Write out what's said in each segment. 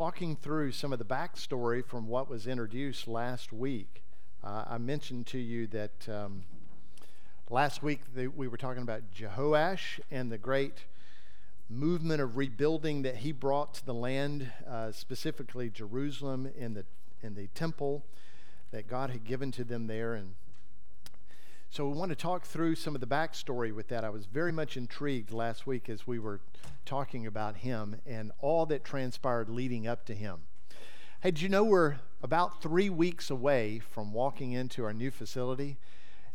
talking through some of the backstory from what was introduced last week. I mentioned to you that last week we were talking about Jehoash and the great movement of rebuilding that he brought to the land, specifically Jerusalem and the temple that God had given to them there. And so we want to talk through some of the backstory with that. I was very much intrigued last week as we were talking about him and all that transpired leading up to him. Hey, did you know we're about 3 weeks away from walking into our new facility?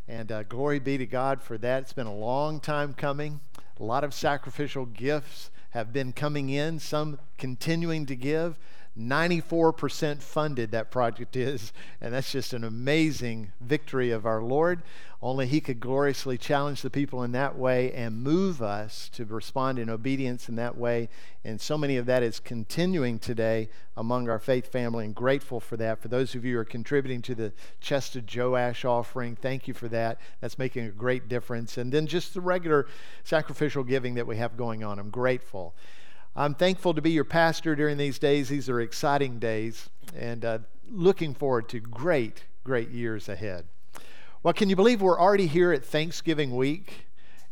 And glory be to God for that. It's been a long time coming. A lot of sacrificial gifts have been coming in, some continuing to give. 94% funded that project is, and that's just an amazing victory of our Lord. Only He could gloriously challenge the people in that way and move us to respond in obedience in that way. And so many of that is continuing today among our faith family, and grateful for that. For those of you who are contributing to the Chest of Joash offering, thank you for that. That's making a great difference. And then just the regular sacrificial giving that we have going on. I'm grateful. I'm thankful to be your pastor during these days. These are exciting days, and looking forward to great, great years ahead. Well, can you believe we're already here at Thanksgiving week?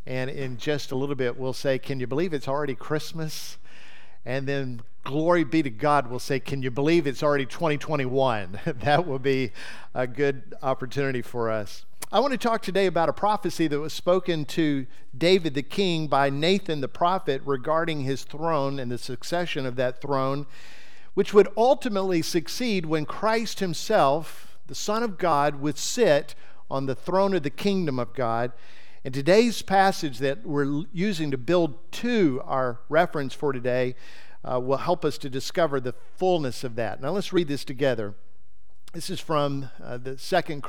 And in just a little bit, we'll say, can you believe it's already Christmas? And then glory be to God, we'll say, can you believe it's already 2021? That will be a good opportunity for us. I want to talk today about a prophecy that was spoken to David the king by Nathan the prophet regarding his throne and the succession of that throne, which would ultimately succeed when Christ himself, the Son of God, would sit on the throne of the kingdom of God. And today's passage that we're using to build to our reference for today will help us to discover the fullness of that. Now let's read this together. This is from the 2 Samuel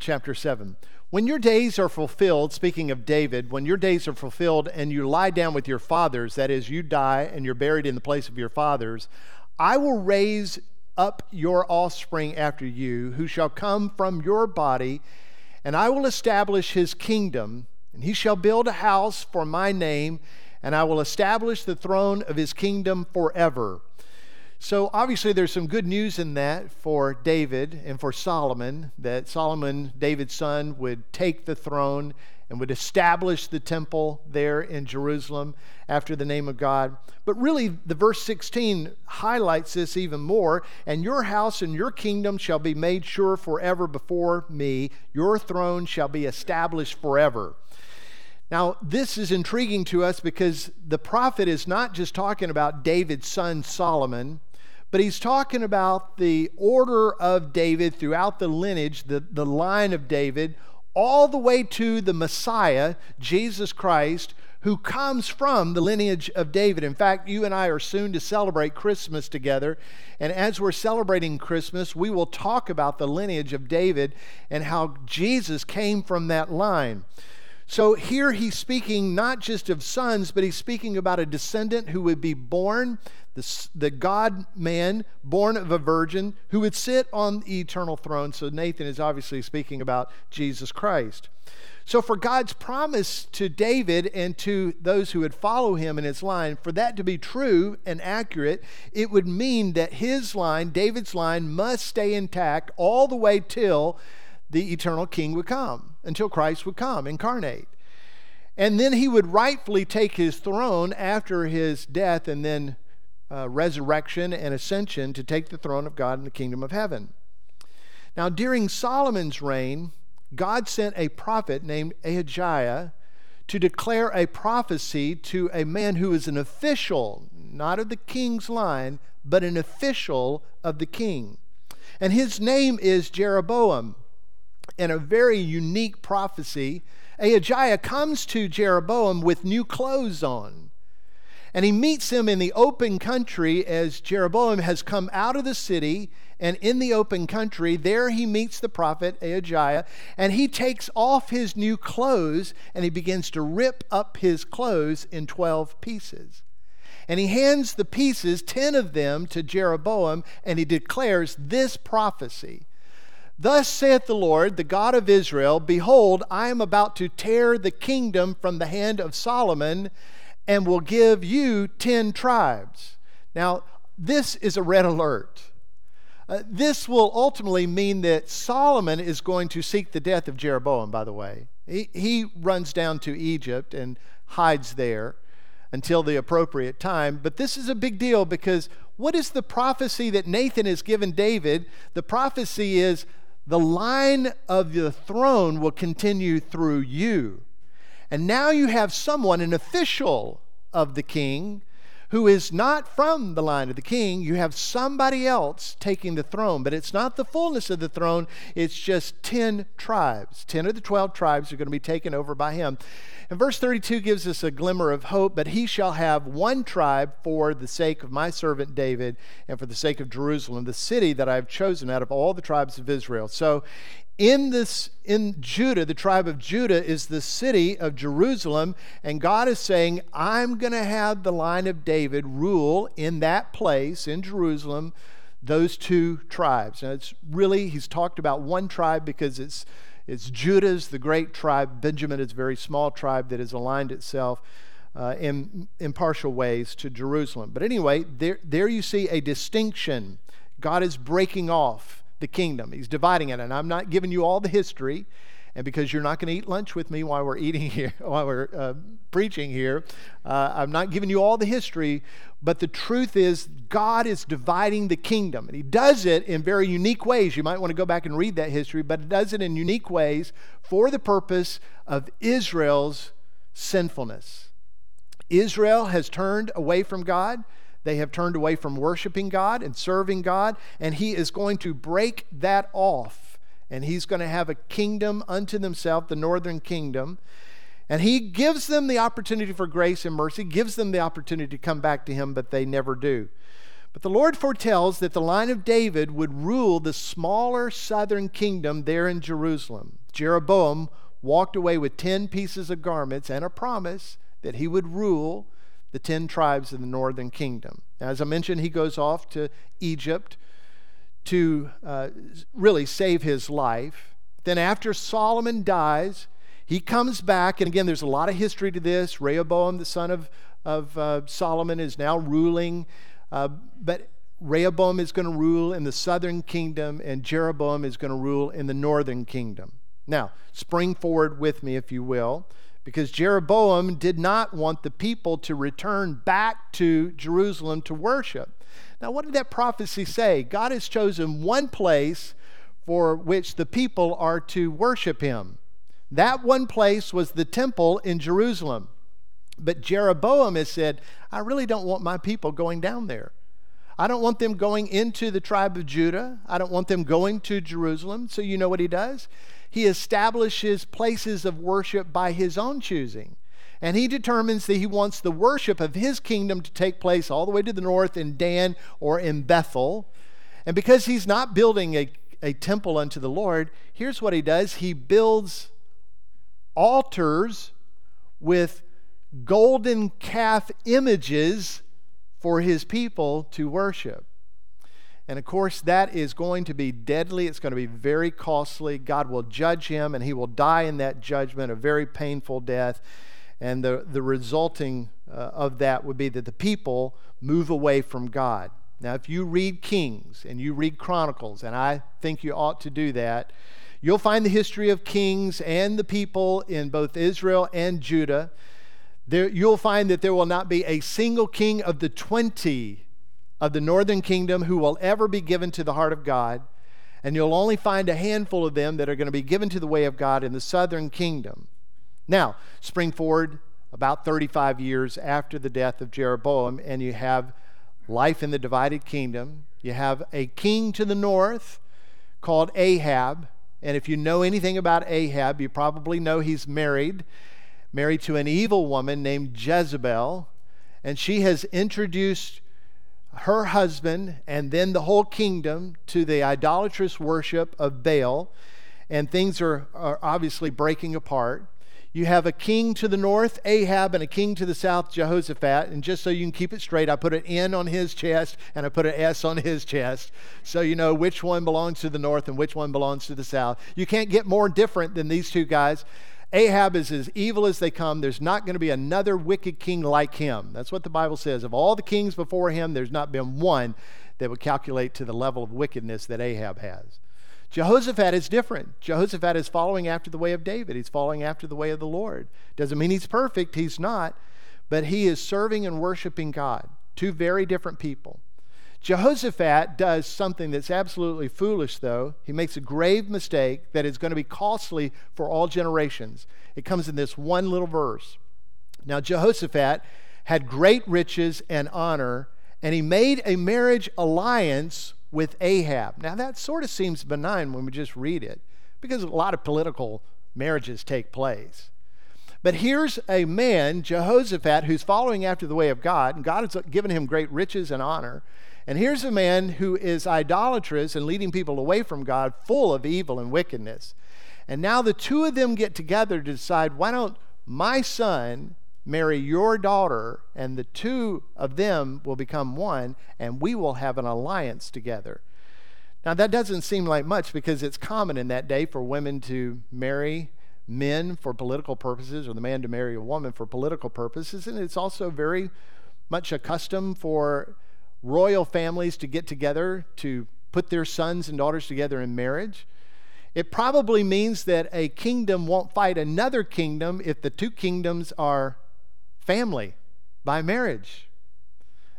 chapter 7. When your days are fulfilled, speaking of David, when your days are fulfilled and you lie down with your fathers, that is, you die and you're buried in the place of your fathers, I will raise up your offspring after you, who shall come from your body, and I will establish his kingdom, and he shall build a house for my name, and I will establish the throne of his kingdom forever. So obviously there's some good news in that for David and for Solomon, that Solomon, David's son, would take the throne and would establish the temple there in Jerusalem after the name of God. But really, the verse 16 highlights this even more. And your house and your kingdom shall be made sure forever before me. Your throne shall be established forever. Now, this is intriguing to us because the prophet is not just talking about David's son Solomon, but he's talking about the order of David throughout the lineage, the line of David, all the way to the Messiah, Jesus Christ, who comes from the lineage of David. In fact, you and I are soon to celebrate Christmas together. And as we're celebrating Christmas, we will talk about the lineage of David and how Jesus came from that line. So here he's speaking not just of sons, but he's speaking about a descendant who would be born, the God-man, born of a virgin, who would sit on the eternal throne. So Nathan is obviously speaking about Jesus Christ. So for God's promise to David and to those who would follow him in his line, for that to be true and accurate, it would mean that his line, David's line, must stay intact all the way till the eternal king would come, until Christ would come, incarnate. And then he would rightfully take his throne after his death and then resurrection and ascension to take the throne of God in the kingdom of heaven. Now, during Solomon's reign, God sent a prophet named Ahijah to declare a prophecy to a man who was an official, not of the king's line, but an official of the king. And his name is Jeroboam. And a very unique prophecy, Ahaziah comes to Jeroboam with new clothes on. And he meets him in the open country as Jeroboam has come out of the city, and in the open country, there he meets the prophet Ahaziah, and he takes off his new clothes, and he begins to rip up his clothes in 12 pieces. And he hands the pieces, 10 of them, to Jeroboam, and he declares this prophecy. Thus saith the Lord, the God of Israel, behold, I am about to tear the kingdom from the hand of Solomon and will give you 10 tribes. Now, this is a red alert. This will ultimately mean that Solomon is going to seek the death of Jeroboam, by the way. He runs down to Egypt and hides there until the appropriate time. But this is a big deal, because what is the prophecy that Nathan has given David? The prophecy is, the line of the throne will continue through you. And now you have someone, an official of the king, who is not from the line of the king. You have somebody else taking the throne, but it's not the fullness of the throne. It's just 10 tribes. 10 of the 12 tribes are going to be taken over by him. And verse 32 gives us a glimmer of hope. But he shall have 1 tribe for the sake of my servant David, and for the sake of Jerusalem, the city that I have chosen out of all the tribes of Israel. So in Judah, the tribe of Judah is the city of Jerusalem, and God is saying, I'm going to have the line of David rule in that place, in Jerusalem, those 2 tribes. Now, it's really, he's talked about 1 tribe because it's Judah's the great tribe. Benjamin is a very small tribe that has aligned itself in partial ways to Jerusalem. But anyway, there you see a distinction. God is breaking off the kingdom. He's dividing it, and I'm not giving you all the history, and because you're not going to eat lunch with me while we're eating here, while we're preaching here, I'm not giving you all the history, but the truth is God is dividing the kingdom, and he does it in very unique ways. You might want to go back and read that history, but he does it in unique ways for the purpose of Israel's sinfulness. Israel has turned away from God. They have turned away from worshiping God and serving God, and he is going to break that off, and he's going to have a kingdom unto himself, the northern kingdom, and he gives them the opportunity for grace and mercy, gives them the opportunity to come back to him, but they never do. But the Lord foretells that the line of David would rule the smaller southern kingdom there in Jerusalem. Jeroboam walked away with 10 pieces of garments and a promise that he would rule the 10 tribes of the northern kingdom. As I mentioned, he goes off to Egypt to really save his life. Then after Solomon dies, he comes back, and again, there's a lot of history to this. Rehoboam, the son of Solomon, is now ruling, but Rehoboam is going to rule in the southern kingdom, and Jeroboam is going to rule in the northern kingdom. Now, spring forward with me, if you will, because Jeroboam did not want the people to return back to Jerusalem to worship. Now, what did that prophecy say? God has chosen 1 place for which the people are to worship him. That 1 place was the temple in Jerusalem. But Jeroboam has said, I really don't want my people going down there. I don't want them going into the tribe of Judah. I don't want them going to Jerusalem. So you know what he does? He establishes places of worship by his own choosing. And he determines that he wants the worship of his kingdom to take place all the way to the north in Dan or in Bethel. And because he's not building a temple unto the Lord, here's what he does. He builds altars with golden calf images for his people to worship. And of course, that is going to be deadly. It's going to be very costly. God will judge him, and he will die in that judgment, a very painful death. And the resulting of that would be that the people move away from God. Now, if you read Kings and you read Chronicles, and I think you ought to do that, you'll find the history of kings and the people in both Israel and Judah. There, you'll find that there will not be a single king of the 20 of the northern kingdom who will ever be given to the heart of God, and you'll only find a handful of them that are going to be given to the way of God in the southern kingdom. Now, spring forward about 35 years after the death of Jeroboam, and you have life in the divided kingdom. You have a king to the north called Ahab, and if you know anything about Ahab, you probably know he's married to an evil woman named Jezebel, and she has introduced her husband and then the whole kingdom to the idolatrous worship of Baal, and things are obviously breaking apart. You have a king to the north, Ahab, and a king to the south, Jehoshaphat. And just so you can keep it straight, I put an N on his chest and I put an S on his chest, so you know which one belongs to the north and which one belongs to the south. You can't get more different than these two guys. Ahab is as evil as they come. There's not going to be another wicked king like him. That's what the Bible says. Of all the kings before him, there's not been one that would calculate to the level of wickedness that Ahab has. Jehoshaphat is different. Jehoshaphat is following after the way of David. He's following after the way of the Lord. Doesn't mean he's perfect. He's not. But he is serving and worshiping God. Two very different people. Jehoshaphat does something that's absolutely foolish, though. He makes a grave mistake that is going to be costly for all generations. It comes in this one little verse. Now, Jehoshaphat had great riches and honor, and he made a marriage alliance with Ahab. Now, that sort of seems benign when we just read it, because a lot of political marriages take place. But here's a man, Jehoshaphat, who's following after the way of God, and God has given him great riches and honor. And here's a man who is idolatrous and leading people away from God, full of evil and wickedness. And now the two of them get together to decide, why don't my son marry your daughter, and the two of them will become one, and we will have an alliance together. Now, that doesn't seem like much, because it's common in that day for women to marry men for political purposes, or the man to marry a woman for political purposes. And it's also very much a custom for royal families to get together to put their sons and daughters together in marriage. It probably means that a kingdom won't fight another kingdom if the two kingdoms are family by marriage.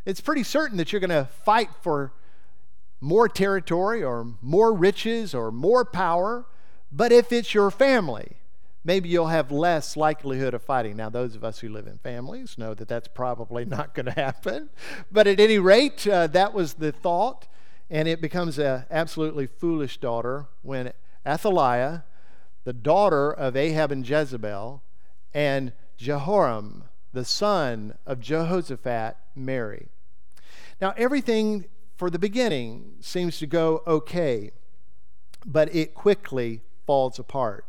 It's pretty certain that you're going to fight for more territory or more riches or more power. But if it's your family, maybe you'll have less likelihood of fighting. Now, those of us who live in families know that that's probably not going to happen. But at any rate, that was the thought. And it becomes an absolutely foolish daughter when Athaliah, the daughter of Ahab and Jezebel, and Jehoram, the son of Jehoshaphat, marry. Now, everything for the beginning seems to go okay, but it quickly falls apart.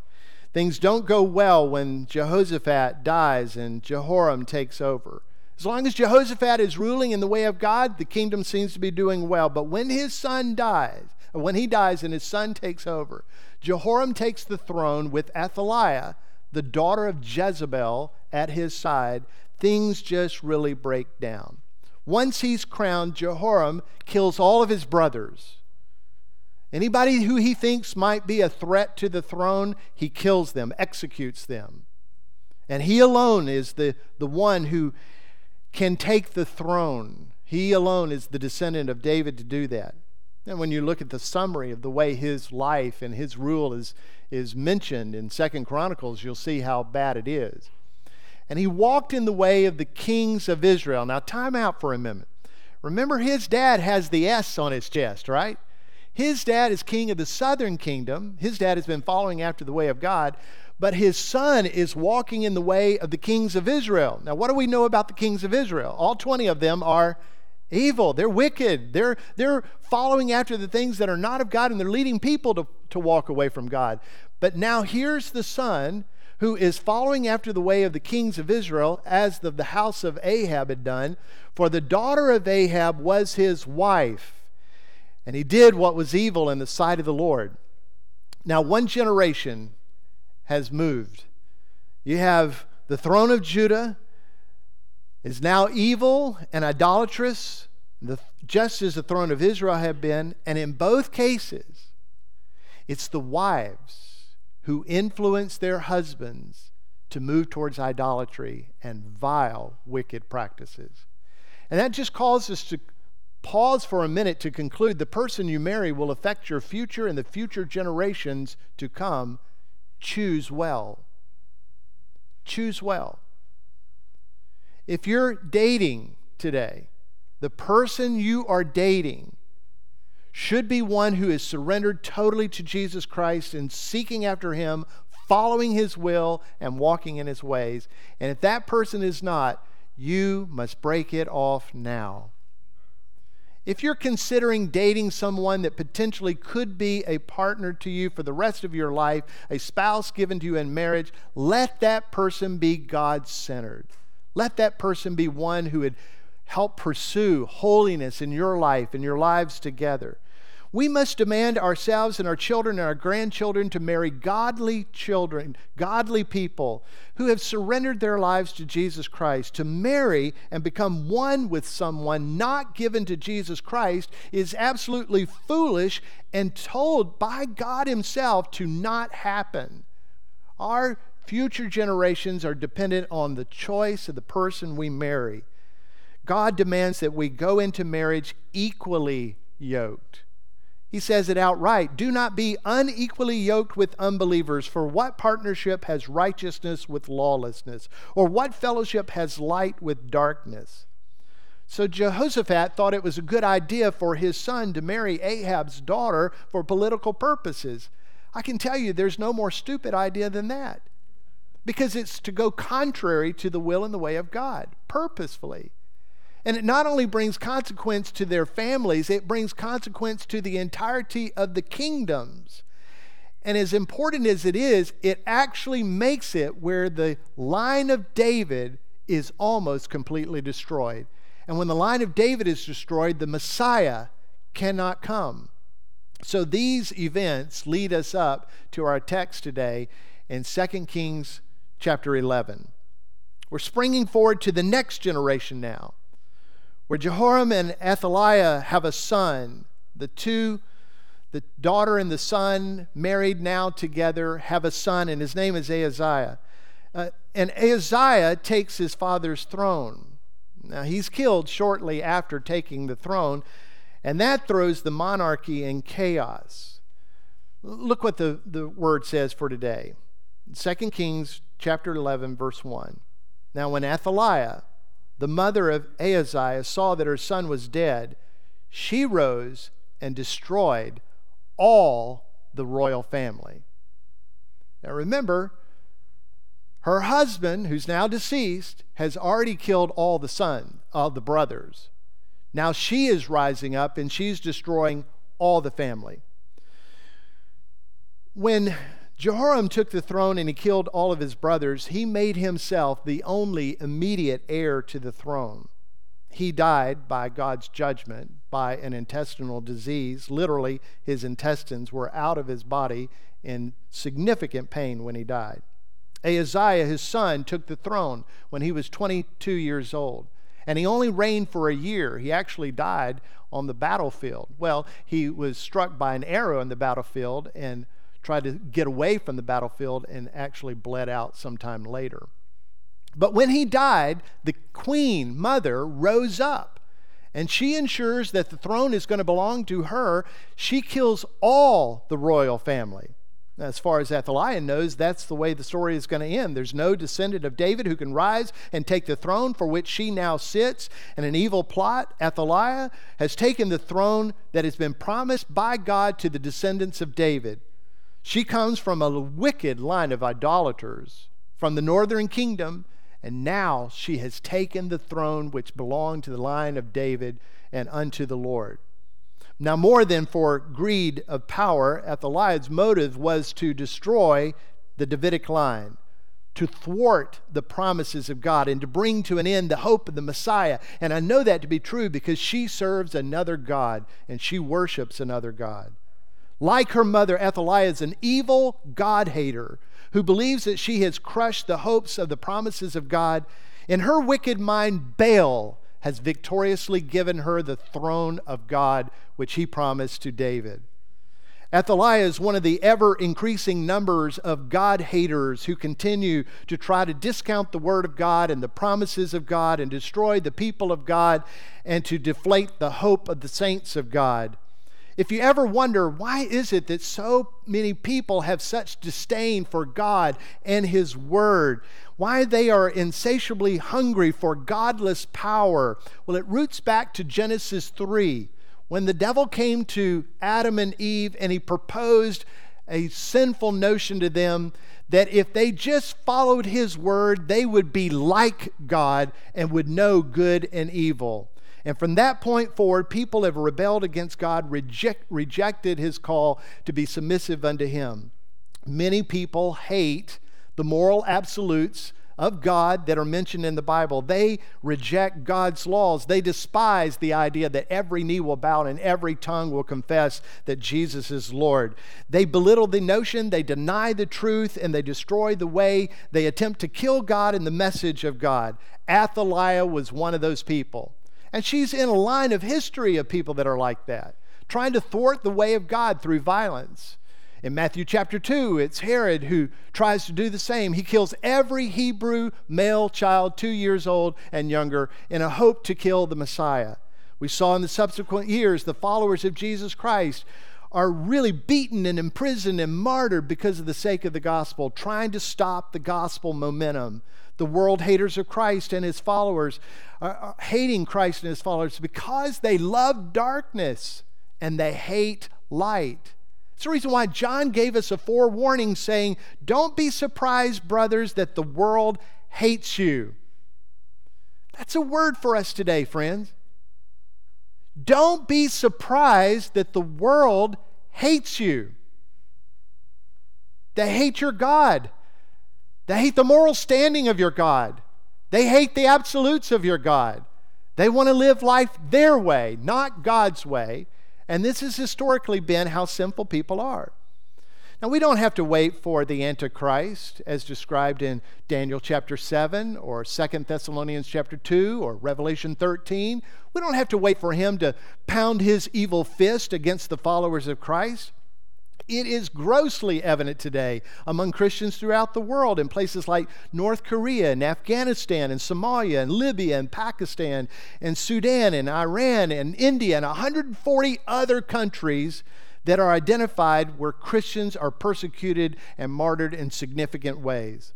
Things don't go well when Jehoshaphat dies and Jehoram takes over. As long as Jehoshaphat is ruling in the way of God, the kingdom seems to be doing well. But when his son dies, or when he dies and his son takes over, Jehoram takes the throne with Athaliah, the daughter of Jezebel, at his side. Things just really break down. Once he's crowned, Jehoram kills all of his brothers. Anybody who he thinks might be a threat to the throne, he kills them, executes them. And he alone is the one who can take the throne. He alone is the descendant of David to do that. And when you look at the summary of the way his life and his rule is mentioned in 2 Chronicles, you'll see how bad it is. And he walked in the way of the kings of Israel. Now, time out for a minute. Remember, his dad has the S on his chest, right? His dad is king of the southern kingdom. His dad has been following after the way of God, but his son is walking in the way of the kings of Israel. Now, what do we know about the kings of Israel? All 20 of them are evil. They're wicked. They're following after the things that are not of God, and they're leading people to walk away from God. But now here's the son who is following after the way of the kings of Israel, as the house of Ahab had done, for the daughter of Ahab was his wife. And he did what was evil in the sight of the Lord. Now, one generation has moved. You have the throne of Judah is now evil and idolatrous, just as the throne of Israel had been. And in both cases, it's the wives who influence their husbands to move towards idolatry and vile, wicked practices. And that just calls us to pause for a minute to conclude the person you marry will affect your future and the future generations to come. Choose well. Choose well. If you're dating today, the person you are dating should be one who is surrendered totally to Jesus Christ and seeking after him, following his will, and walking in his ways. And if that person is not, you must break it off now. If you're considering dating someone that potentially could be a partner to you for the rest of your life, a spouse given to you in marriage, let that person be God-centered. Let that person be one who would help pursue holiness in your life and your lives together. We must demand ourselves and our children and our grandchildren to marry godly children, godly people who have surrendered their lives to Jesus Christ. To marry and become one with someone not given to Jesus Christ is absolutely foolish and told by God Himself to not happen. Our future generations are dependent on the choice of the person we marry. God demands that we go into marriage equally yoked. He says it outright, do not be unequally yoked with unbelievers, for what partnership has righteousness with lawlessness? Or what fellowship has light with darkness? So Jehoshaphat thought it was a good idea for his son to marry Ahab's daughter for political purposes. I can tell you there's no more stupid idea than that, because it's to go contrary to the will and the way of God, purposefully. And it not only brings consequence to their families, it brings consequence to the entirety of the kingdoms. And as important as it is, it actually makes it where the line of David is almost completely destroyed. And when the line of David is destroyed, the Messiah cannot come. So these events lead us up to our text today in 2 Kings chapter 11. We're springing forward to the next generation now, where Jehoram and Athaliah have a son. The daughter and the son, married now together, have a son, and his name is Ahaziah. And Ahaziah takes his father's throne. Now, he's killed shortly after taking the throne, and that throws the monarchy in chaos. Look what the word says for today. 2 Kings chapter 11, verse 1. Now, when Athaliah, the mother of Ahaziah, saw that her son was dead, she rose and destroyed all the royal family. Now remember, her husband, who's now deceased, has already killed all the sons, all the brothers. Now she is rising up and she's destroying all the family. When Jehoram took the throne and he killed all of his brothers, he made himself the only immediate heir to the throne. He died by God's judgment, by an intestinal disease. Literally, his intestines were out of his body in significant pain when he died. Ahaziah, his son, took the throne when he was 22 years old. And he only reigned for a year. He actually died on the battlefield. Well, he was struck by an arrow in the battlefield and tried to get away from the battlefield and actually bled out sometime later. But when he died, the queen mother rose up, and she ensures that the throne is going to belong to her. She kills all the royal family. Now, as far as Athaliah knows, that's the way the story is going to end. There's no descendant of David who can rise and take the throne for which she now sits. And an evil plot, Athaliah has taken the throne that has been promised by God to the descendants of David. She comes from a wicked line of idolaters from the northern kingdom, and now she has taken the throne which belonged to the line of David and unto the Lord. Now, more than for greed of power, Athaliah's motive was to destroy the Davidic line, to thwart the promises of God, and to bring to an end the hope of the Messiah. And I know that to be true because she serves another God and she worships another God. Like her mother, Athaliah is an evil God-hater who believes that she has crushed the hopes of the promises of God. In her wicked mind, Baal has victoriously given her the throne of God, which he promised to David. Athaliah is one of the ever-increasing numbers of God-haters who continue to try to discount the Word of God and the promises of God and destroy the people of God and to deflate the hope of the saints of God. If you ever wonder, why is it that so many people have such disdain for God and His Word? Why they are insatiably hungry for godless power? Well, it roots back to Genesis 3, when the devil came to Adam and Eve and he proposed a sinful notion to them that if they just followed His Word, they would be like God and would know good and evil. And from that point forward, people have rebelled against God, rejected His call to be submissive unto Him. Many people hate the moral absolutes of God that are mentioned in the Bible. They reject God's laws. They despise the idea that every knee will bow and every tongue will confess that Jesus is Lord. They belittle the notion, they deny the truth, and they destroy the way. They attempt to kill God and the message of God. Athaliah was one of those people. And she's in a line of history of people that are like that, trying to thwart the way of God through violence. In Matthew chapter 2, it's Herod who tries to do the same. He kills every Hebrew male child 2 years old and younger in a hope to kill the Messiah. We saw in the subsequent years the followers of Jesus Christ are really beaten and imprisoned and martyred because of the sake of the gospel, trying to stop the gospel momentum. The world haters of Christ and his followers are hating Christ and his followers because they love darkness and they hate light. It's the reason why John gave us a forewarning saying, don't be surprised, brothers, that the world hates you. That's a word for us today, friends. Don't be surprised that the world hates you. They hate your God. They hate the moral standing of your God. They hate the absolutes of your God. They want to live life their way, not God's way. And this has historically been how sinful people are. Now, we don't have to wait for the Antichrist, as described in Daniel chapter 7 or 2 Thessalonians chapter 2 or Revelation 13. We don't have to wait for him to pound his evil fist against the followers of Christ. It is grossly evident today among Christians throughout the world in places like North Korea and Afghanistan and Somalia and Libya and Pakistan and Sudan and Iran and India and 140 other countries that are identified where Christians are persecuted and martyred in significant ways.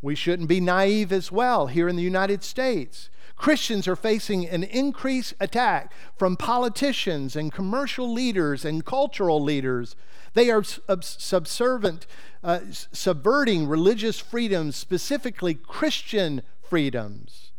We shouldn't be naive as well here in the United States. Christians are facing an increased attack from politicians and commercial leaders and cultural leaders. They are subverting religious freedoms, specifically Christian freedoms.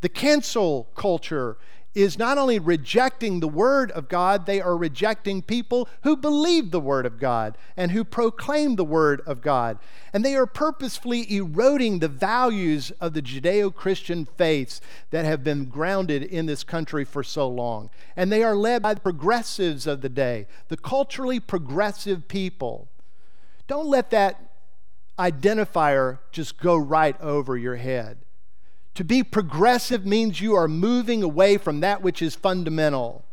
The cancel culture is not only rejecting the Word of God, they are rejecting people who believe the Word of God and who proclaim the Word of God. And they are purposefully eroding the values of the Judeo-Christian faiths that have been grounded in this country for so long. And they are led by the progressives of the day, the culturally progressive people. Don't let that identifier just go right over your head. To be progressive means you are moving away from that which is fundamental.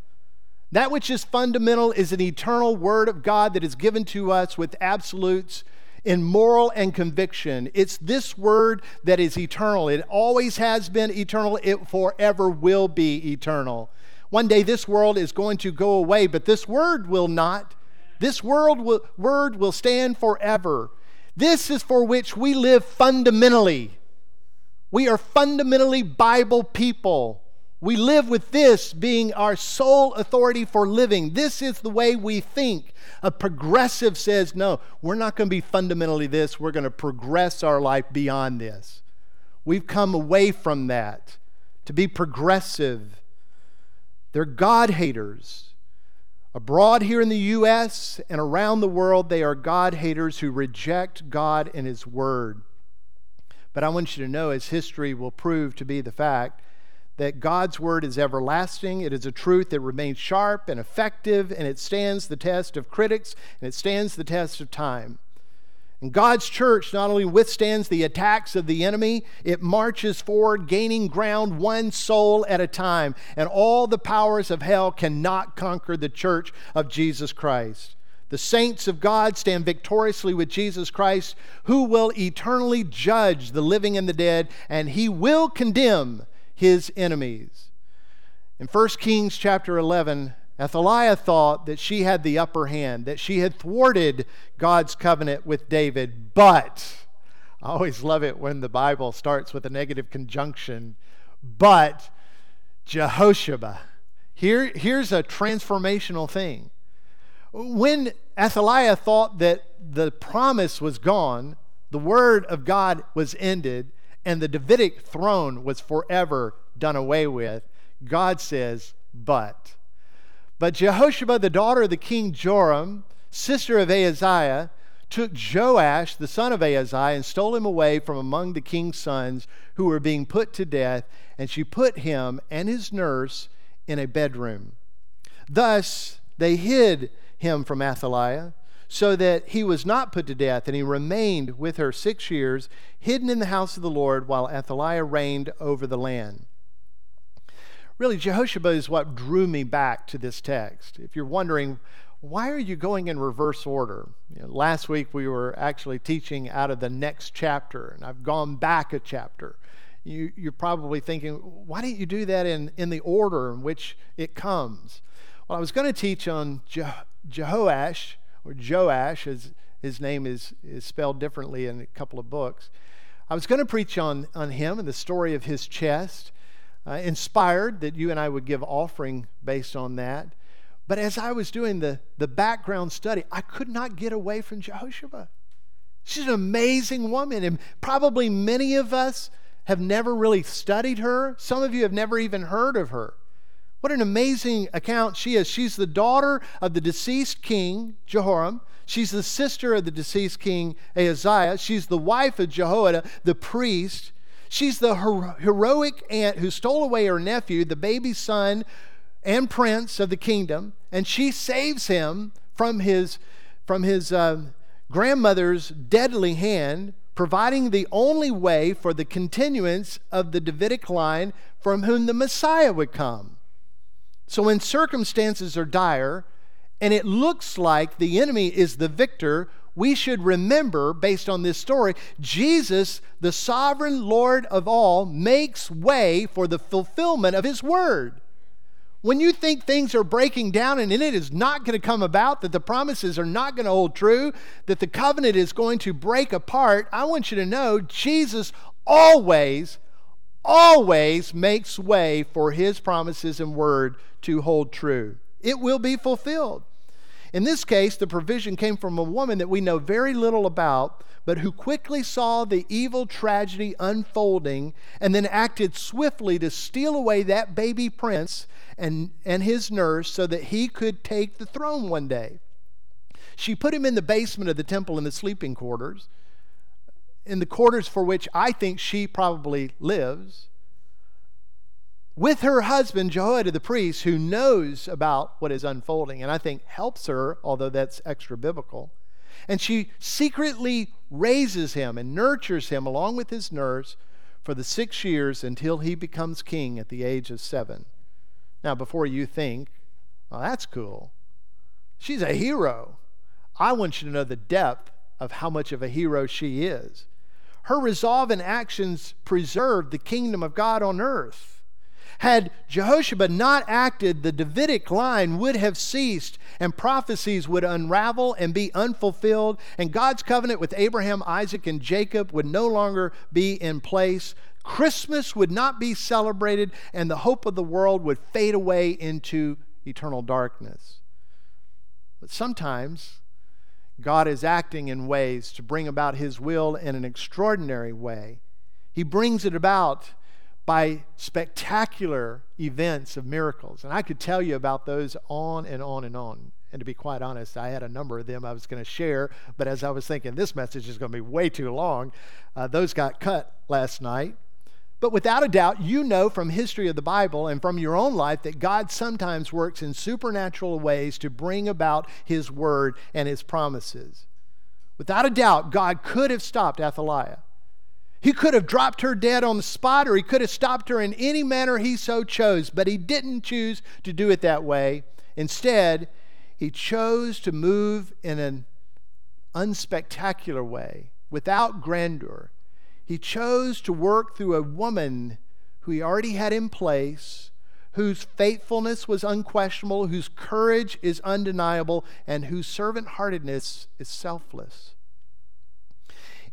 That which is fundamental is an eternal word of God that is given to us with absolutes in moral and conviction. It's this word that is eternal. It always has been eternal. It forever will be eternal. One day this world is going to go away, but this word will not. This word will stand forever. This is for which we live fundamentally. We are fundamentally Bible people. We live with this being our sole authority for living. This is the way we think. A progressive says, no, we're not going to be fundamentally this. We're going to progress our life beyond this. We've come away from that to be progressive. They're God haters. Abroad here in the U.S. and around the world, they are God haters who reject God and His Word. But I want you to know, as history will prove to be the fact, that God's Word is everlasting. It is a truth that remains sharp and effective, and it stands the test of critics, and it stands the test of time. And God's church not only withstands the attacks of the enemy, it marches forward, gaining ground one soul at a time. And all the powers of hell cannot conquer the church of Jesus Christ. The saints of God stand victoriously with Jesus Christ, who will eternally judge the living and the dead, and He will condemn His enemies. In 1 Kings chapter 11, Athaliah thought that she had the upper hand, that she had thwarted God's covenant with David. But, I always love it when the Bible starts with a negative conjunction, but Jehosheba. Here's a transformational thing. When Athaliah thought that the promise was gone, the word of God was ended, and the Davidic throne was forever done away with, God says, but Jehosheba, the daughter of the king Joram, sister of Ahaziah, took Joash, the son of Ahaziah, and stole him away from among the king's sons who were being put to death, and she put him and his nurse in a bedroom. Thus they hid him from Athaliah, so that he was not put to death, and he remained with her 6 years, hidden in the house of the Lord, while Athaliah reigned over the land. Really, Jehosheba is what drew me back to this text. If you're wondering, why are you going in reverse order? Last week we were actually teaching out of the next chapter, and I've gone back a chapter. You're probably thinking, why didn't you do that in the order in which it comes? Well, I was going to teach on Jehoash, or Joash, as his name is spelled differently in a couple of books. I was going to preach on him and the story of his chest, inspired that you and I would give offering based on that. But as I was doing the background study, I could not get away from Jehosheba. She's an amazing woman, and probably many of us have never really studied her. Some of you have never even heard of her. What an amazing account she is. She's the daughter of the deceased king, Jehoram. She's the sister of the deceased king, Ahaziah. She's the wife of Jehoiada, the priest. She's the heroic aunt who stole away her nephew, the baby son and prince of the kingdom, and she saves him from his grandmother's deadly hand, providing the only way for the continuance of the Davidic line from whom the Messiah would come. So when circumstances are dire and it looks like the enemy is the victor, we should remember, based on this story, Jesus, the sovereign Lord of all, makes way for the fulfillment of his word. When you think things are breaking down and it is not going to come about, that the promises are not going to hold true, that the covenant is going to break apart, I want you to know Jesus always, always makes way for his promises and word to hold true. It will be fulfilled. In this case, the provision came from a woman that we know very little about, but who quickly saw the evil tragedy unfolding and then acted swiftly to steal away that baby prince and his nurse so that he could take the throne one day. She put him in the basement of the temple in the sleeping quarters, in the quarters for which I think she probably lives, with her husband, Jehoiada the priest, who knows about what is unfolding and I think helps her, although that's extra biblical. And she secretly raises him and nurtures him along with his nurse for the 6 years until he becomes king at the age of 7. Now, before you think, well, that's cool, she's a hero, I want you to know the depth of how much of a hero she is. Her resolve and actions preserved the kingdom of God on earth. Had Jehosheba not acted, the Davidic line would have ceased, and prophecies would unravel and be unfulfilled, and God's covenant with Abraham, Isaac, and Jacob would no longer be in place. Christmas would not be celebrated, and the hope of the world would fade away into eternal darkness. But sometimes God is acting in ways to bring about his will in an extraordinary way. He brings it about by spectacular events of miracles. And I could tell you about those on and on and on. And to be quite honest, I had a number of them I was going to share, but as I was thinking, this message is going to be way too long, those got cut last night. But without a doubt, you know from history of the Bible and from your own life that God sometimes works in supernatural ways to bring about his word and his promises. Without a doubt, God could have stopped Athaliah. He could have dropped her dead on the spot, or he could have stopped her in any manner he so chose, but he didn't choose to do it that way. Instead, he chose to move in an unspectacular way, without grandeur. He chose to work through a woman who he already had in place, whose faithfulness was unquestionable, whose courage is undeniable, and whose servant-heartedness is selfless.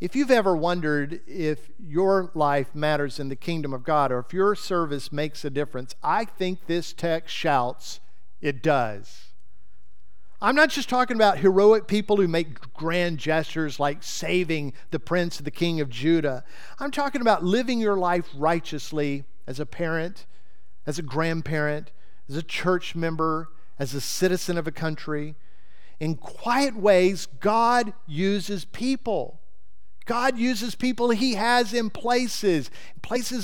If you've ever wondered if your life matters in the kingdom of God, or if your service makes a difference, I think this text shouts, it does. I'm not just talking about heroic people who make grand gestures like saving the prince of the king of Judah. I'm talking about living your life righteously as a parent, as a grandparent, as a church member, as a citizen of a country. In quiet ways, God uses people. God uses people he has in places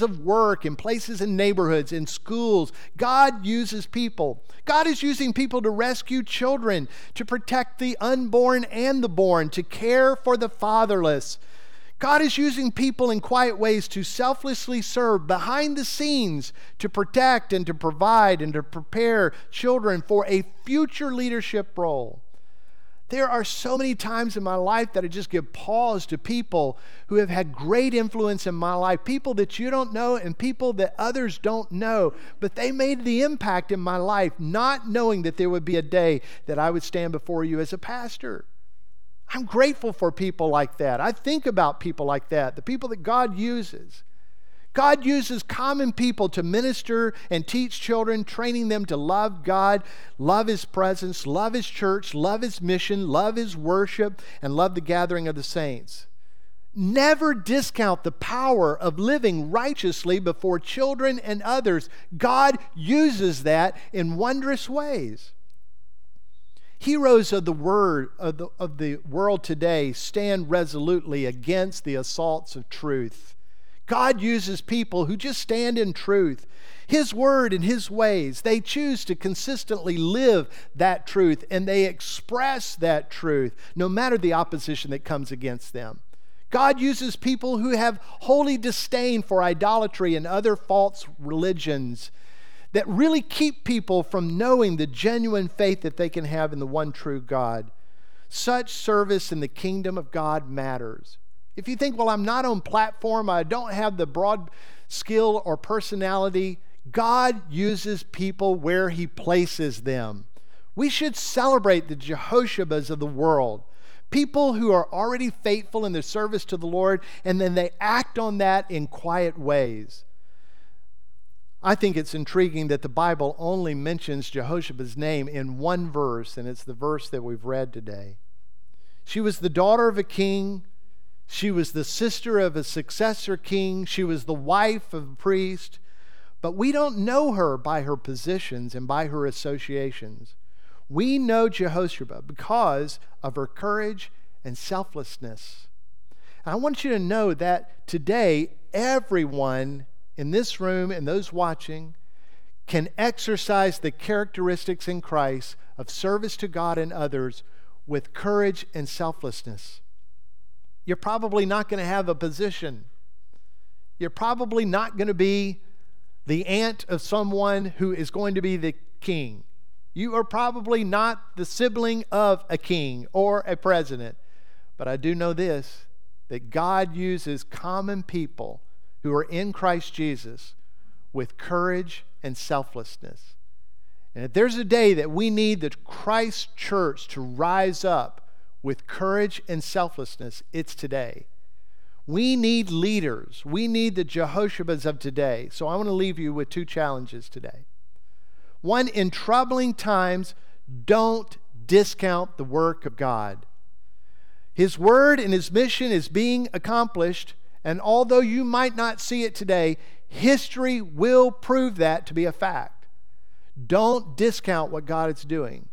of work, in places in neighborhoods, in schools. God uses people. God is using people to rescue children, to protect the unborn and the born, to care for the fatherless. God is using people in quiet ways to selflessly serve behind the scenes, to protect and to provide and to prepare children for a future leadership role. There are so many times in my life that I just give pause to people who have had great influence in my life, people that you don't know and people that others don't know, but they made the impact in my life, not knowing that there would be a day that I would stand before you as a pastor. I'm grateful for people like that. I think about people like that, the people that God uses. God uses common people to minister and teach children, training them to love God, love His presence, love His church, love His mission, love His worship, and love the gathering of the saints. Never discount the power of living righteously before children and others. God uses that in wondrous ways. Heroes of the word of the world today stand resolutely against the assaults of truth. God uses people who just stand in truth, His word and His ways. They choose to consistently live that truth, and they express that truth, no matter the opposition that comes against them. God uses people who have holy disdain for idolatry and other false religions that really keep people from knowing the genuine faith that they can have in the one true God. Such service in the kingdom of God matters. If you think, well, I'm not on platform, I don't have the broad skill or personality, God uses people where He places them. We should celebrate the Jehoshabas of the world, people who are already faithful in their service to the Lord, and then they act on that in quiet ways. I think it's intriguing that the Bible only mentions Jehoshaba's name in one verse, and it's the verse that we've read today. She was the daughter of a king. She was the sister of a successor king. She was the wife of a priest. But we don't know her by her positions and by her associations. We know Jehosheba because of her courage and selflessness. And I want you to know that today, everyone in this room and those watching can exercise the characteristics in Christ of service to God and others with courage and selflessness. You're probably not going to have a position. You're probably not going to be the aunt of someone who is going to be the king. You are probably not the sibling of a king or a president. But I do know this, that God uses common people who are in Christ Jesus with courage and selflessness. And if there's a day that we need the Christ church to rise up with courage and selflessness, it's today. We need leaders. We need the Jehoshabas of today. So I want to leave you with two challenges today. One, in troubling times, don't discount the work of God. His word and His mission is being accomplished, and although you might not see it today, history will prove that to be a fact. Don't discount what God is doing.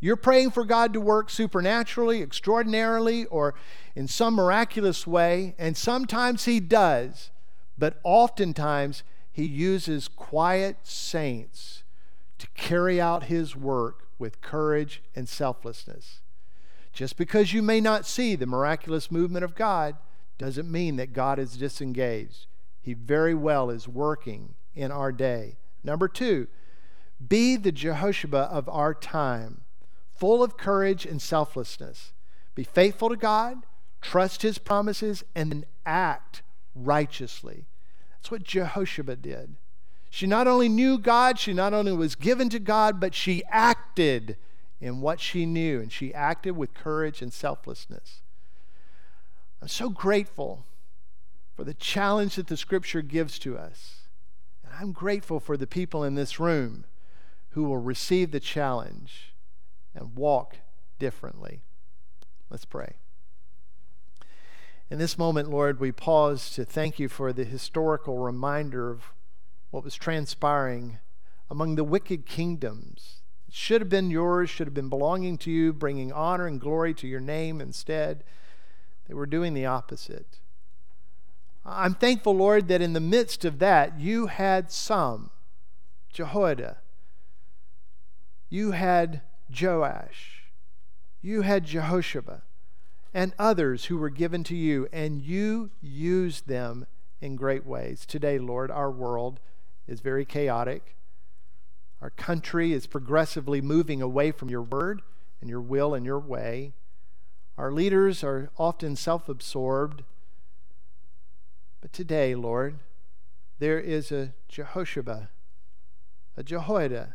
You're praying for God to work supernaturally, extraordinarily, or in some miraculous way, and sometimes He does, but oftentimes He uses quiet saints to carry out His work with courage and selflessness. Just because you may not see the miraculous movement of God doesn't mean that God is disengaged. He very well is working in our day. Number two, be the Jehosheba of our time, full of courage and selflessness. Be faithful to God, trust His promises, and then act righteously. That's what Jehosheba did. She not only knew God, she not only was given to God, but she acted in what she knew, and she acted with courage and selflessness. I'm so grateful for the challenge that the Scripture gives to us. And I'm grateful for the people in this room who will receive the challenge and walk differently. Let's pray. In this moment, Lord, we pause to thank You for the historical reminder of what was transpiring among the wicked kingdoms It should have been yours, should have been belonging to you, bringing honor and glory to your name instead. They were doing the opposite. I'm thankful, Lord, that in the midst of that, you had some Jehoiada. You had Joash. You had Jehosheba and others who were given to you, and you used them in great ways. Today, Lord, our world is very chaotic. Our country is progressively moving away from your word and your will and your way. Our leaders are often self-absorbed. But today, Lord, there is a Jehosheba, a Jehoiada,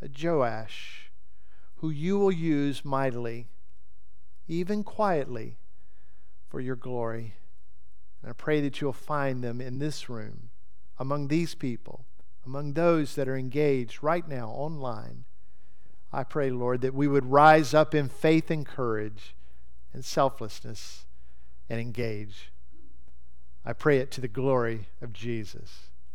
a Joash, who you will use mightily, even quietly, for your glory. And I pray that you'll find them in this room, among these people, among those that are engaged right now online. I pray, Lord, that we would rise up in faith and courage and selflessness and engage. I pray it to the glory of Jesus.